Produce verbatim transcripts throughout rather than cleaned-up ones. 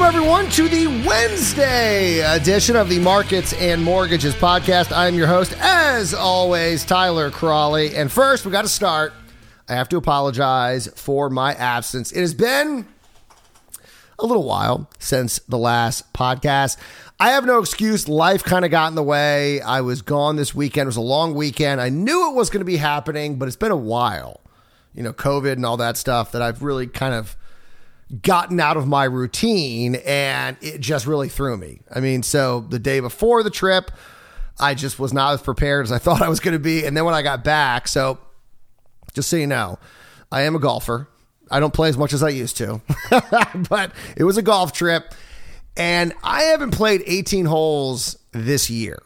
Welcome, everyone, to the Wednesday edition of the Markets and Mortgages podcast. I'm your host, as always, Tyler Crawley. And first, we got to start. I have to apologize for my absence. It has been a little while since the last podcast. I have no excuse. Life kind of got in the way. I was gone this weekend. It was a long weekend. I knew it was going to be happening, but it's been a while. You know, COVID and all that stuff that I've really kind of gotten out of my routine, and it just really threw me. I mean, so the day before the trip, I just was not as prepared as I thought I was going to be. And then when I got back, so just so you know, I am a golfer. I don't play as much as I used to, but it was a golf trip, and I haven't played eighteen holes this year.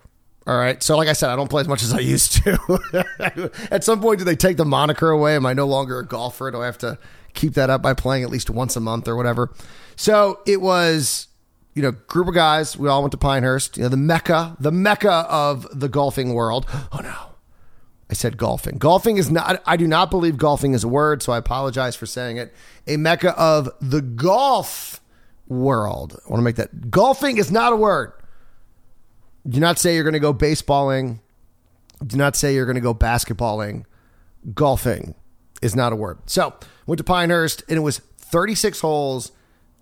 All right. So like I said, I don't play as much as I used to. At some point, do they take the moniker away? Am I no longer a golfer? Do I have to keep that up by playing at least once a month or whatever? So it was, you know, group of guys. We all went to Pinehurst, you know, the mecca, the mecca of the golfing world. Oh no, I said golfing. Golfing is not, I do not believe golfing is a word. So I apologize for saying it. A mecca of the golf world. I want to make that. Golfing is not a word. Do not say you're going to go baseballing. Do not say you're going to go basketballing. Golfing is not a word. So went to Pinehurst, and it was thirty-six holes,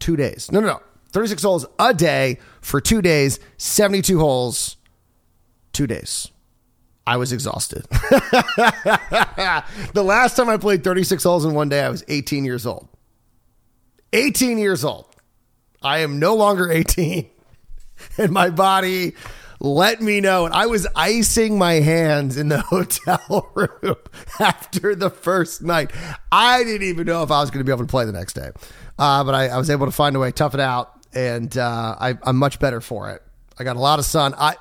two days. No, no, no. thirty-six holes a day for two days, seventy-two holes, two days. I was exhausted. The last time I played thirty-six holes in one day, I was eighteen years old. eighteen years old. I am no longer eighteen. And my body let me know. And I was icing my hands in the hotel room after the first night. I didn't even know if I was going to be able to play the next day. Uh, but I, I was able to find a way, tough it out. And uh, I, I'm much better for it. I got a lot of sun. I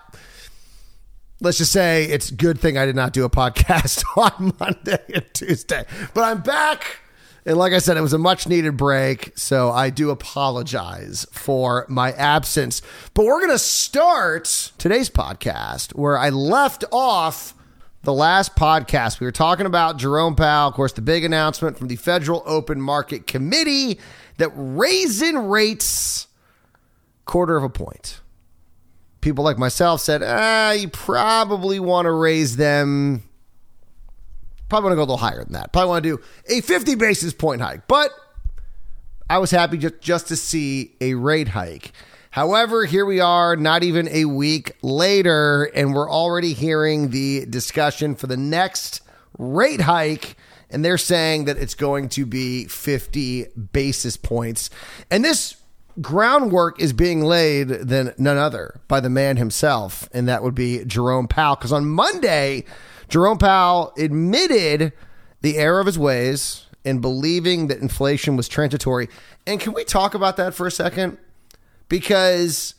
Let's just say it's a good thing I did not do a podcast on Monday and Tuesday. But I'm back. And like I said, it was a much needed break. So I do apologize for my absence, but we're going to start today's podcast where I left off the last podcast. We were talking about Jerome Powell, of course, the big announcement from the Federal Open Market Committee that raising rates quarter of a point. People like myself said, ah, you probably want to raise them. Probably want to go a little higher than that. Probably want to do a fifty basis point hike. But I was happy just, just to see a rate hike. However, here we are, not even a week later, and we're already hearing the discussion for the next rate hike. And they're saying that it's going to be fifty basis points. And this groundwork is being laid than none other by the man himself. And that would be Jerome Powell. Because on Monday, Jerome Powell admitted the error of his ways in believing that inflation was transitory. And can we talk about that for a second? Because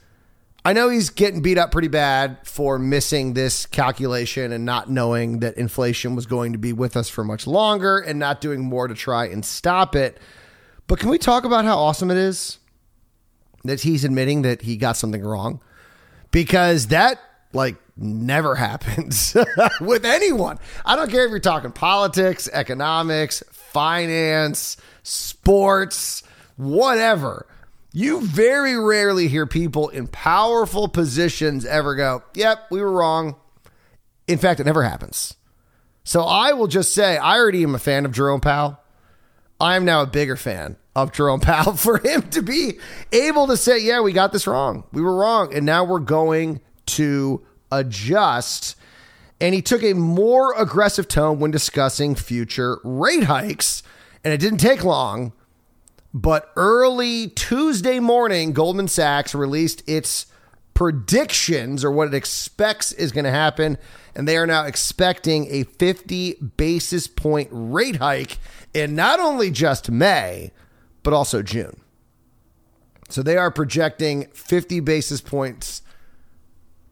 I know he's getting beat up pretty bad for missing this calculation and not knowing that inflation was going to be with us for much longer and not doing more to try and stop it. But can we talk about how awesome it is that he's admitting that he got something wrong? Because that, like, never happens with anyone. I don't care if you're talking politics, economics, finance, sports, whatever. You very rarely hear people in powerful positions ever go, yep, we were wrong. In fact, it never happens. So I will just say, I already am a fan of Jerome Powell. I am now a bigger fan of Jerome Powell for him to be able to say, yeah, we got this wrong. We were wrong. And now we're going to adjust. And he took a more aggressive tone when discussing future rate hikes. And it didn't take long, but early Tuesday morning, Goldman Sachs released its predictions or what it expects is going to happen. And they are now expecting a fifty basis point rate hike in not only just May, but also June. So they are projecting fifty basis points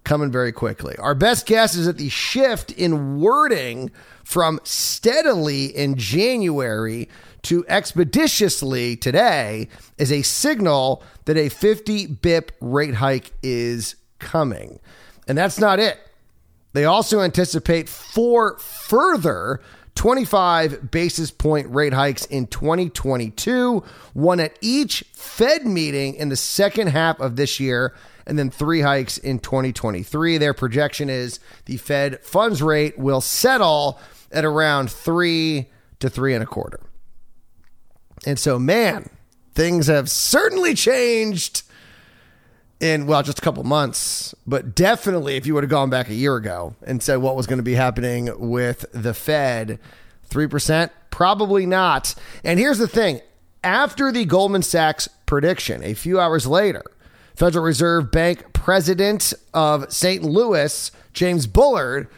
coming very quickly. Our best guess is that the shift in wording from steadily in January to expeditiously today is a signal that a fifty bip rate hike is coming. And that's not it. They also anticipate four further twenty-five basis point rate hikes in twenty twenty-two, one at each Fed meeting in the second half of this year, and then three hikes in twenty twenty-three. Their projection is the Fed funds rate will settle at around three to three and a quarter. And so, man, things have certainly changed in, well, just a couple months, but definitely if you would have gone back a year ago and said what was going to be happening with the Fed, three percent, probably not. And here's the thing. After the Goldman Sachs prediction, a few hours later, Federal Reserve Bank President of Saint Louis, James Bullard,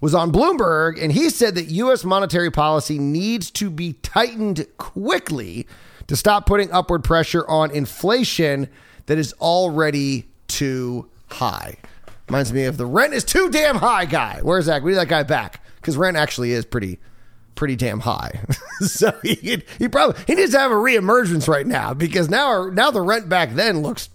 was on Bloomberg, and he said that U S monetary policy needs to be tightened quickly to stop putting upward pressure on inflation that is already too high. Reminds me of the rent is too damn high guy. Where's that? We need that guy back, because rent actually is pretty, pretty damn high. So he he probably he needs to have a reemergence right now, because now now the rent back then looks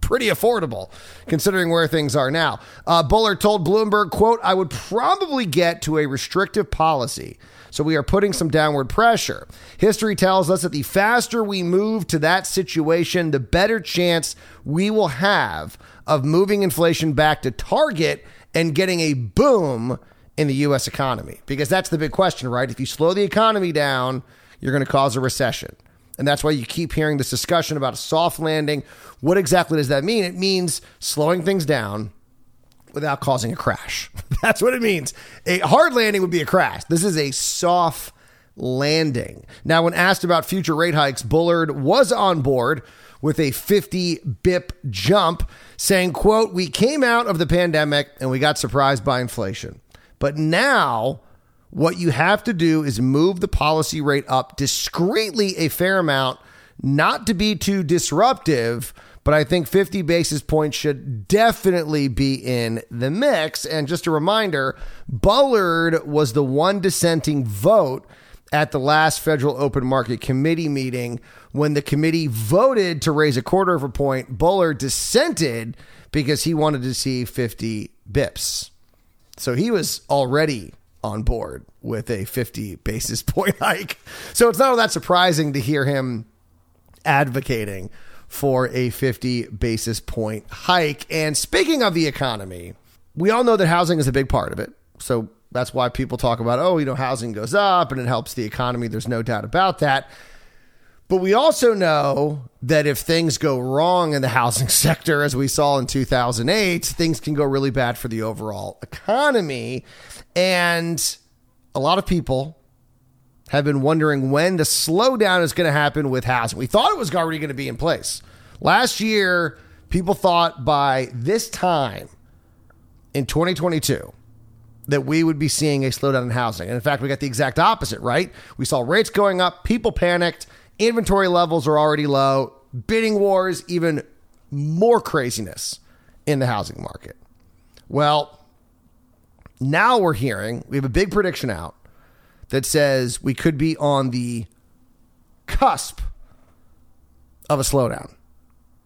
pretty affordable considering where things are now. Uh, Bullard told Bloomberg, quote, I would probably get to a restrictive policy. So we are putting some downward pressure. History tells us that the faster we move to that situation, the better chance we will have of moving inflation back to target and getting a boom in the U S economy. Because that's the big question, right? If you slow the economy down, you're going to cause a recession. And that's why you keep hearing this discussion about a soft landing. What exactly does that mean? It means slowing things down without causing a crash. That's what it means. A hard landing would be a crash. This is a soft landing. Now, when asked about future rate hikes, Bullard was on board with a fifty bip jump, saying, quote, we came out of the pandemic and we got surprised by inflation. But now what you have to do is move the policy rate up discreetly a fair amount, not to be too disruptive, but I think fifty basis points should definitely be in the mix. And just a reminder, Bullard was the one dissenting vote at the last Federal Open Market Committee meeting. When the committee voted to raise a quarter of a point, Bullard dissented because he wanted to see fifty bips. So he was already on board with a fifty basis point hike. So it's not all that surprising to hear him advocating for a fifty basis point hike. And speaking of the economy, we all know that housing is a big part of it. So that's why people talk about, oh, you know, housing goes up and it helps the economy. There's no doubt about that. But we also know that if things go wrong in the housing sector, as we saw in two thousand eight, things can go really bad for the overall economy. And a lot of people have been wondering when the slowdown is going to happen with housing. We thought it was already going to be in place. Last year, people thought by this time in twenty twenty-two that we would be seeing a slowdown in housing. And in fact, we got the exact opposite, right? We saw rates going up. People panicked. Inventory levels are already low. Bidding wars, even more craziness in the housing market. Well, now we're hearing, we have a big prediction out that says we could be on the cusp of a slowdown,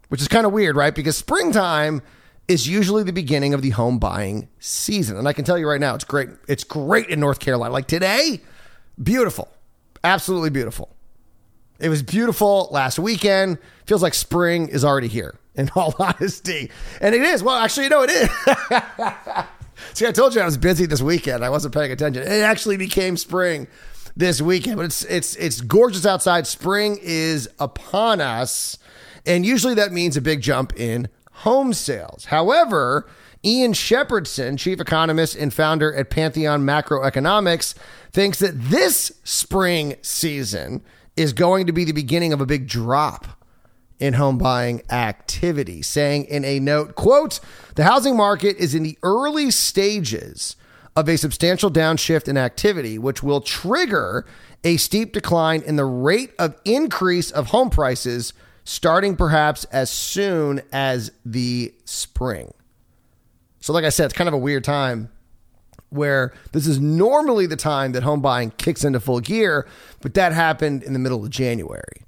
which is kind of weird, right? Because springtime is usually the beginning of the home buying season. And I can tell you right now, it's great. It's great in North Carolina. Like today, beautiful, absolutely beautiful. It was beautiful last weekend. Feels like spring is already here, in all honesty. And it is. Well, actually, you know, it is. See, I told you I was busy this weekend. I wasn't paying attention. It actually became spring this weekend. But it's it's it's gorgeous outside. Spring is upon us. And usually that means a big jump in home sales. However, Ian Shepherdson, chief economist and founder at Pantheon Macroeconomics, thinks that this spring season is going to be the beginning of a big drop in home buying activity, saying in a note, quote, the housing market is in the early stages of a substantial downshift in activity, which will trigger a steep decline in the rate of increase of home prices, starting perhaps as soon as the spring. So like I said, it's kind of a weird time where this is normally the time that home buying kicks into full gear, but that happened in the middle of January.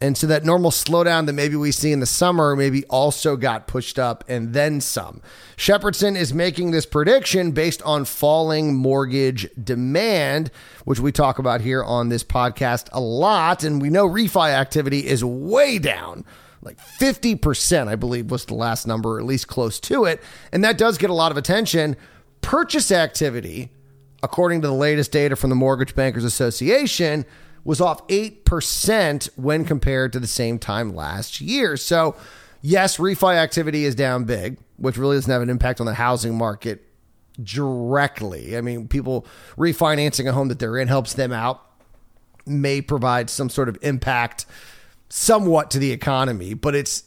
And so that normal slowdown that maybe we see in the summer maybe also got pushed up and then some. Shepherdson is making this prediction based on falling mortgage demand, which we talk about here on this podcast a lot. And we know refi activity is way down, like fifty percent, I believe was the last number, or at least close to it. And that does get a lot of attention. Purchase activity, according to the latest data from the Mortgage Bankers Association, was off eight percent when compared to the same time last year. So yes, refi activity is down big, which really doesn't have an impact on the housing market directly. I mean, people refinancing a home that they're in helps them out, may provide some sort of impact somewhat to the economy, but it's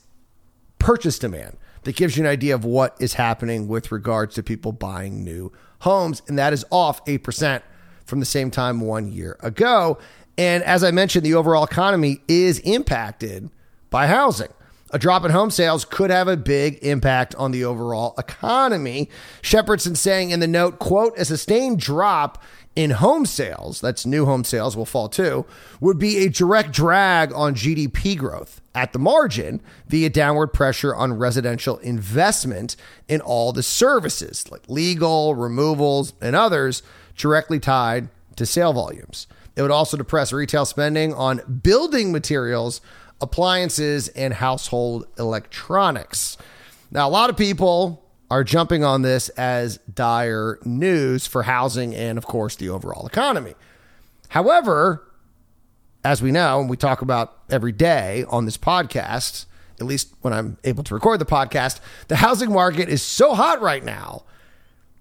purchase demand that gives you an idea of what is happening with regards to people buying new homes. And that is off eight percent from the same time one year ago. And as I mentioned, the overall economy is impacted by housing. A drop in home sales could have a big impact on the overall economy. Shepherdson saying in the note, quote, a sustained drop in home sales, that's new home sales will fall too, would be a direct drag on G D P growth at the margin via downward pressure on residential investment in all the services like legal, removals, and others directly tied to sale volumes. It would also depress retail spending on building materials, appliances, and household electronics. Now, a lot of people are jumping on this as dire news for housing and, of course, the overall economy. However, as we know, and we talk about every day on this podcast, at least when I'm able to record the podcast, the housing market is so hot right now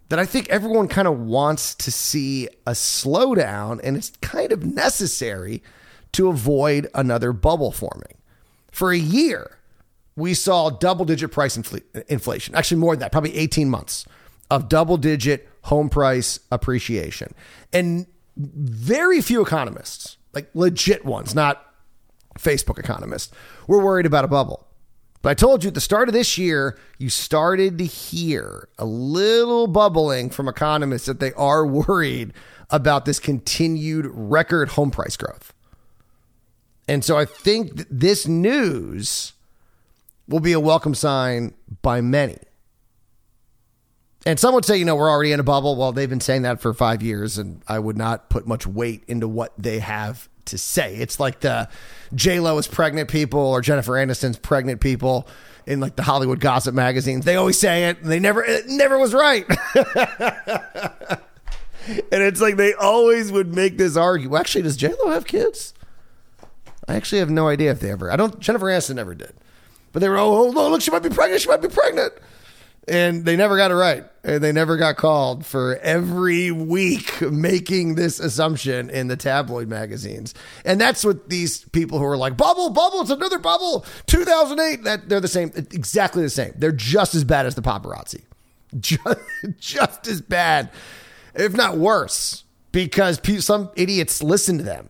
that I think everyone kind of wants to see a slowdown, and it's kind of necessary to avoid another bubble forming. For a year, we saw double-digit price infl- inflation, actually more than that, probably eighteen months of double-digit home price appreciation. And very few economists, like legit ones, not Facebook economists, were worried about a bubble. But I told you at the start of this year, you started to hear a little bubbling from economists that they are worried about this continued record home price growth. And so I think th- this news will be a welcome sign by many. And some would say, you know, we're already in a bubble. Well, they've been saying that for five years, and I would not put much weight into what they have to say. It's like the J Lo is pregnant people or Jennifer Aniston's pregnant people in like the Hollywood gossip magazines. They always say it, and they never, it never was right. And it's like they always would make this argue. Actually, does J Lo have kids? I actually have no idea if they ever, I don't, Jennifer Aniston never did, but they were, oh, oh look, she might be pregnant. She might be pregnant. And they never got it right. And they never got called for every week making this assumption in the tabloid magazines. And that's what these people who are like, bubble, bubble, it's another bubble. two thousand eight, that they're the same, exactly the same. They're just as bad as the paparazzi. Just, just as bad, if not worse, because some idiots listen to them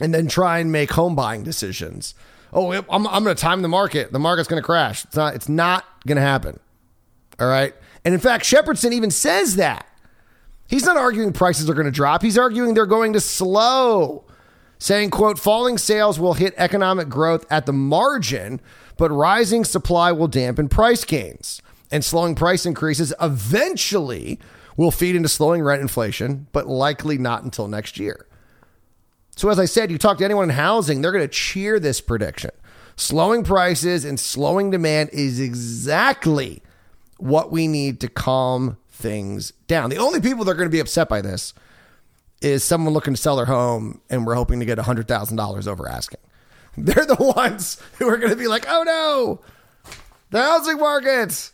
and then try and make home buying decisions. Oh, I'm, I'm going to time the market. The market's going to crash. It's not, it's not going to happen. All right. And in fact, Shepherdson even says that. He's not arguing prices are going to drop. He's arguing they're going to slow, saying, quote, falling sales will hit economic growth at the margin, but rising supply will dampen price gains, and slowing price increases eventually will feed into slowing rent inflation, but likely not until next year. So as I said, you talk to anyone in housing, they're going to cheer this prediction. Slowing prices and slowing demand is exactly what we need to calm things down. The only people that are going to be upset by this is someone looking to sell their home and we're hoping to get one hundred thousand dollars over asking. They're the ones who are going to be like, oh no, the housing markets.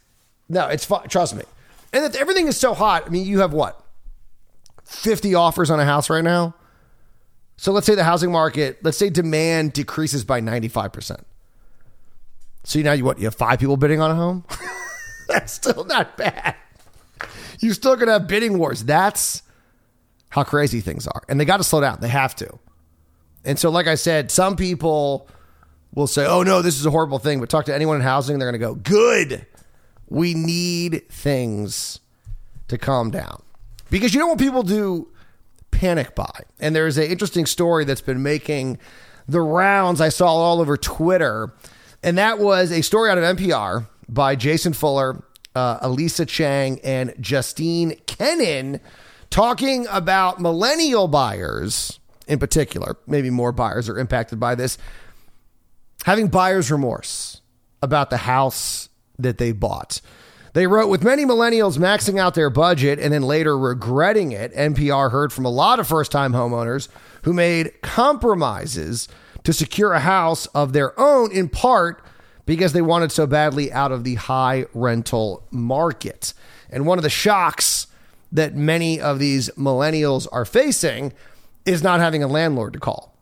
No, it's fine. Trust me. And if everything is so hot. I mean, you have what? fifty offers on a house right now. So let's say the housing market, let's say demand decreases by ninety-five percent. So now you what? You have five people bidding on a home? That's still not bad. You're still going to have bidding wars. That's how crazy things are. And they got to slow down. They have to. And so, like I said, some people will say, oh, no, this is a horrible thing. But talk to anyone in housing, and they're going to go, good. We need things to calm down. Because you know what people do? Panic buy. And there's an interesting story that's been making the rounds I saw all over Twitter. And that was a story out of N P R by Jason Fuller, uh, Elisa Chang, and Justine Kennan, talking about millennial buyers in particular. Maybe more buyers are impacted by this. Having buyer's remorse about the house that they bought. They wrote, with many millennials maxing out their budget and then later regretting it, N P R heard from a lot of first-time homeowners who made compromises to secure a house of their own, in part because they wanted so badly out of the high rental market. And one of the shocks that many of these millennials are facing is not having a landlord to call.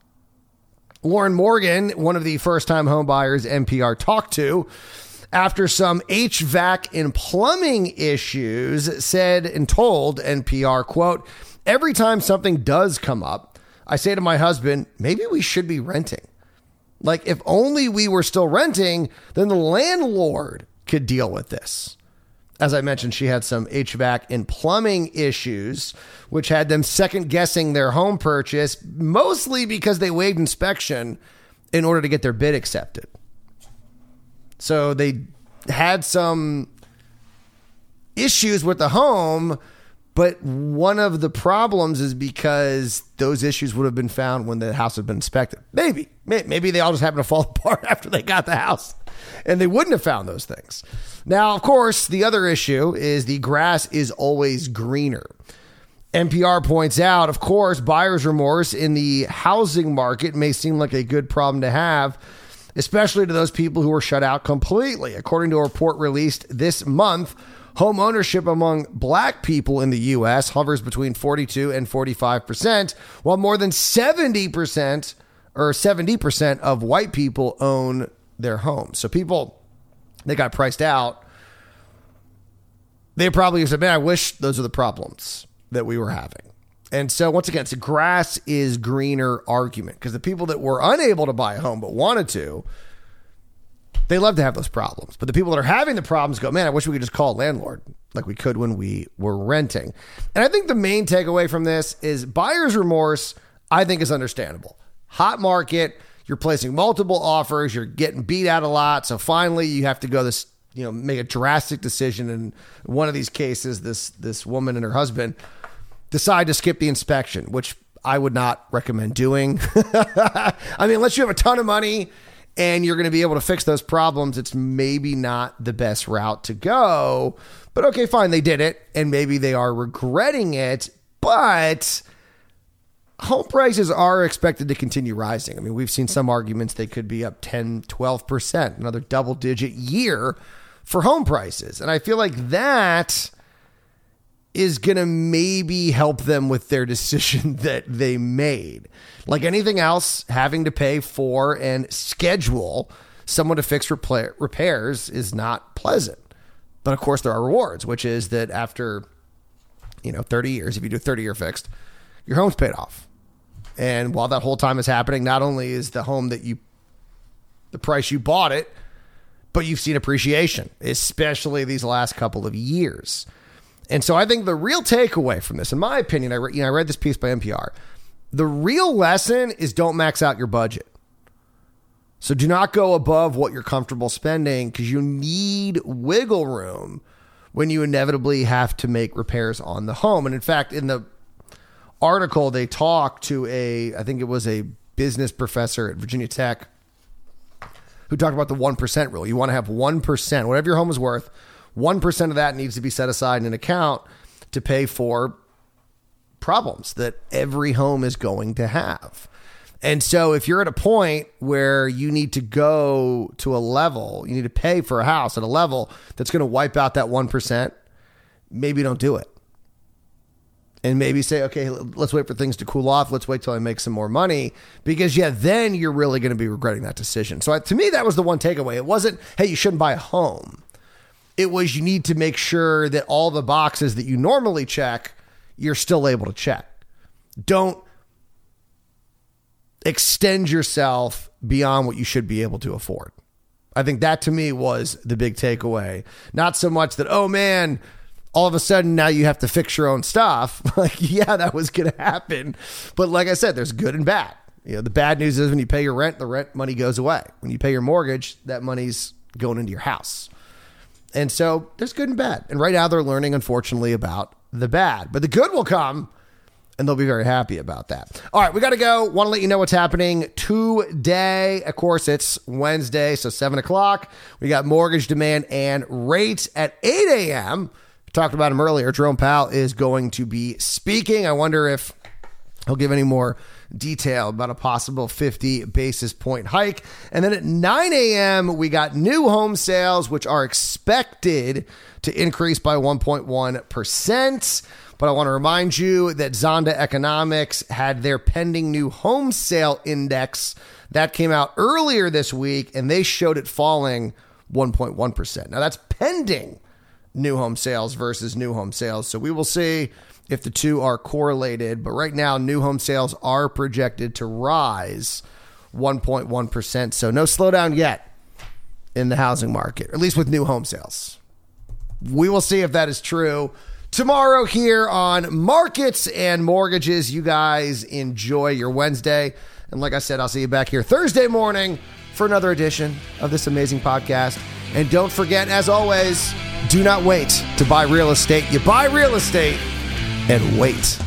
Lauren Morgan, one of the first-time home buyers N P R talked to, after some H V A C and plumbing issues, said and told N P R, quote, every time something does come up, I say to my husband, maybe we should be renting. Like, if only we were still renting, then the landlord could deal with this. As I mentioned, she had some H V A C and plumbing issues, which had them second guessing their home purchase, mostly because they waived inspection in order to get their bid accepted. So they had some issues with the home, but one of the problems is because those issues would have been found when the house had been inspected. Maybe, maybe they all just happened to fall apart after they got the house and they wouldn't have found those things. Now, of course, the other issue is the grass is always greener. N P R points out, of course, buyer's remorse in the housing market may seem like a good problem to have, especially to those people who were shut out completely. According to a report released this month, home ownership among black people in the U S hovers between forty-two and forty-five percent, while more than seventy percent or seventy percent of white people own their homes. So people, they got priced out. They probably said, man, I wish those were the problems that we were having. And so once again, it's a grass is greener argument, because the people that were unable to buy a home but wanted to, they love to have those problems. But the people that are having the problems go, man, I wish we could just call a landlord like we could when we were renting. And I think the main takeaway from this is buyer's remorse, I think, is understandable. Hot market, you're placing multiple offers, you're getting beat out a lot. So finally, you have to go this, you know, make a drastic decision. In one of these cases, this this woman and her husband decide to skip the inspection, which I would not recommend doing. I mean, unless you have a ton of money and you're going to be able to fix those problems, it's maybe not the best route to go. But okay, fine, they did it, and maybe they are regretting it, but home prices are expected to continue rising. I mean, we've seen some arguments they could be up ten, twelve percent, another double digit year for home prices. And I feel like that is going to maybe help them with their decision that they made. Like anything else, having to pay for and schedule someone to fix repair, repairs is not pleasant. But of course, there are rewards, which is that after, you know, thirty years, if you do a thirty year fixed, your home's paid off. And while that whole time is happening, not only is the home that you, the price you bought it, but you've seen appreciation, especially these last couple of years. And so I think the real takeaway from this, in my opinion, I, re- you know, I read this piece by N P R. The real lesson is don't max out your budget. So do not go above what you're comfortable spending, because you need wiggle room when you inevitably have to make repairs on the home. And in fact, in the article, they talked to a, I think it was a business professor at Virginia Tech who talked about the one percent rule. You want to have one percent, whatever your home is worth, one percent of that needs to be set aside in an account to pay for problems that every home is going to have. And so if you're at a point where you need to go to a level, you need to pay for a house at a level that's going to wipe out that one percent, maybe don't do it. And maybe say, okay, let's wait for things to cool off. Let's wait till I make some more money, because yeah, then you're really going to be regretting that decision. So to me, that was the one takeaway. It wasn't, hey, you shouldn't buy a home. It was, you need to make sure that all the boxes that you normally check, you're still able to check. Don't extend yourself beyond what you should be able to afford. I think that to me was the big takeaway. Not so much that, oh man, all of a sudden now you have to fix your own stuff. Like, yeah, that was going to happen. But like I said, there's good and bad. You know, the bad news is when you pay your rent, the rent money goes away. When you pay your mortgage, that money's going into your house. And so there's good and bad. And right now they're learning, unfortunately, about the bad. But the good will come, and they'll be very happy about that. All right, we got to go. Want to let you know what's happening today. Of course, it's Wednesday, so seven o'clock. We got mortgage demand and rates at eight a.m. We talked about him earlier. Jerome Powell is going to be speaking. I wonder if he'll give any more detail about a possible fifty basis point hike. And then at nine a.m., we got new home sales, which are expected to increase by one point one percent. But I want to remind you that Zonda Economics had their pending new home sale index that came out earlier this week, and they showed it falling one point one percent. Now, that's pending new home sales versus new home sales. So we will see if the two are correlated. But right now, new home sales are projected to rise one point one percent. So no slowdown yet in the housing market, or at least with new home sales. We will see if that is true tomorrow here on Markets and Mortgages. You guys enjoy your Wednesday. And like I said, I'll see you back here Thursday morning for another edition of this amazing podcast. And don't forget, as always, do not wait to buy real estate. You buy real estate and wait.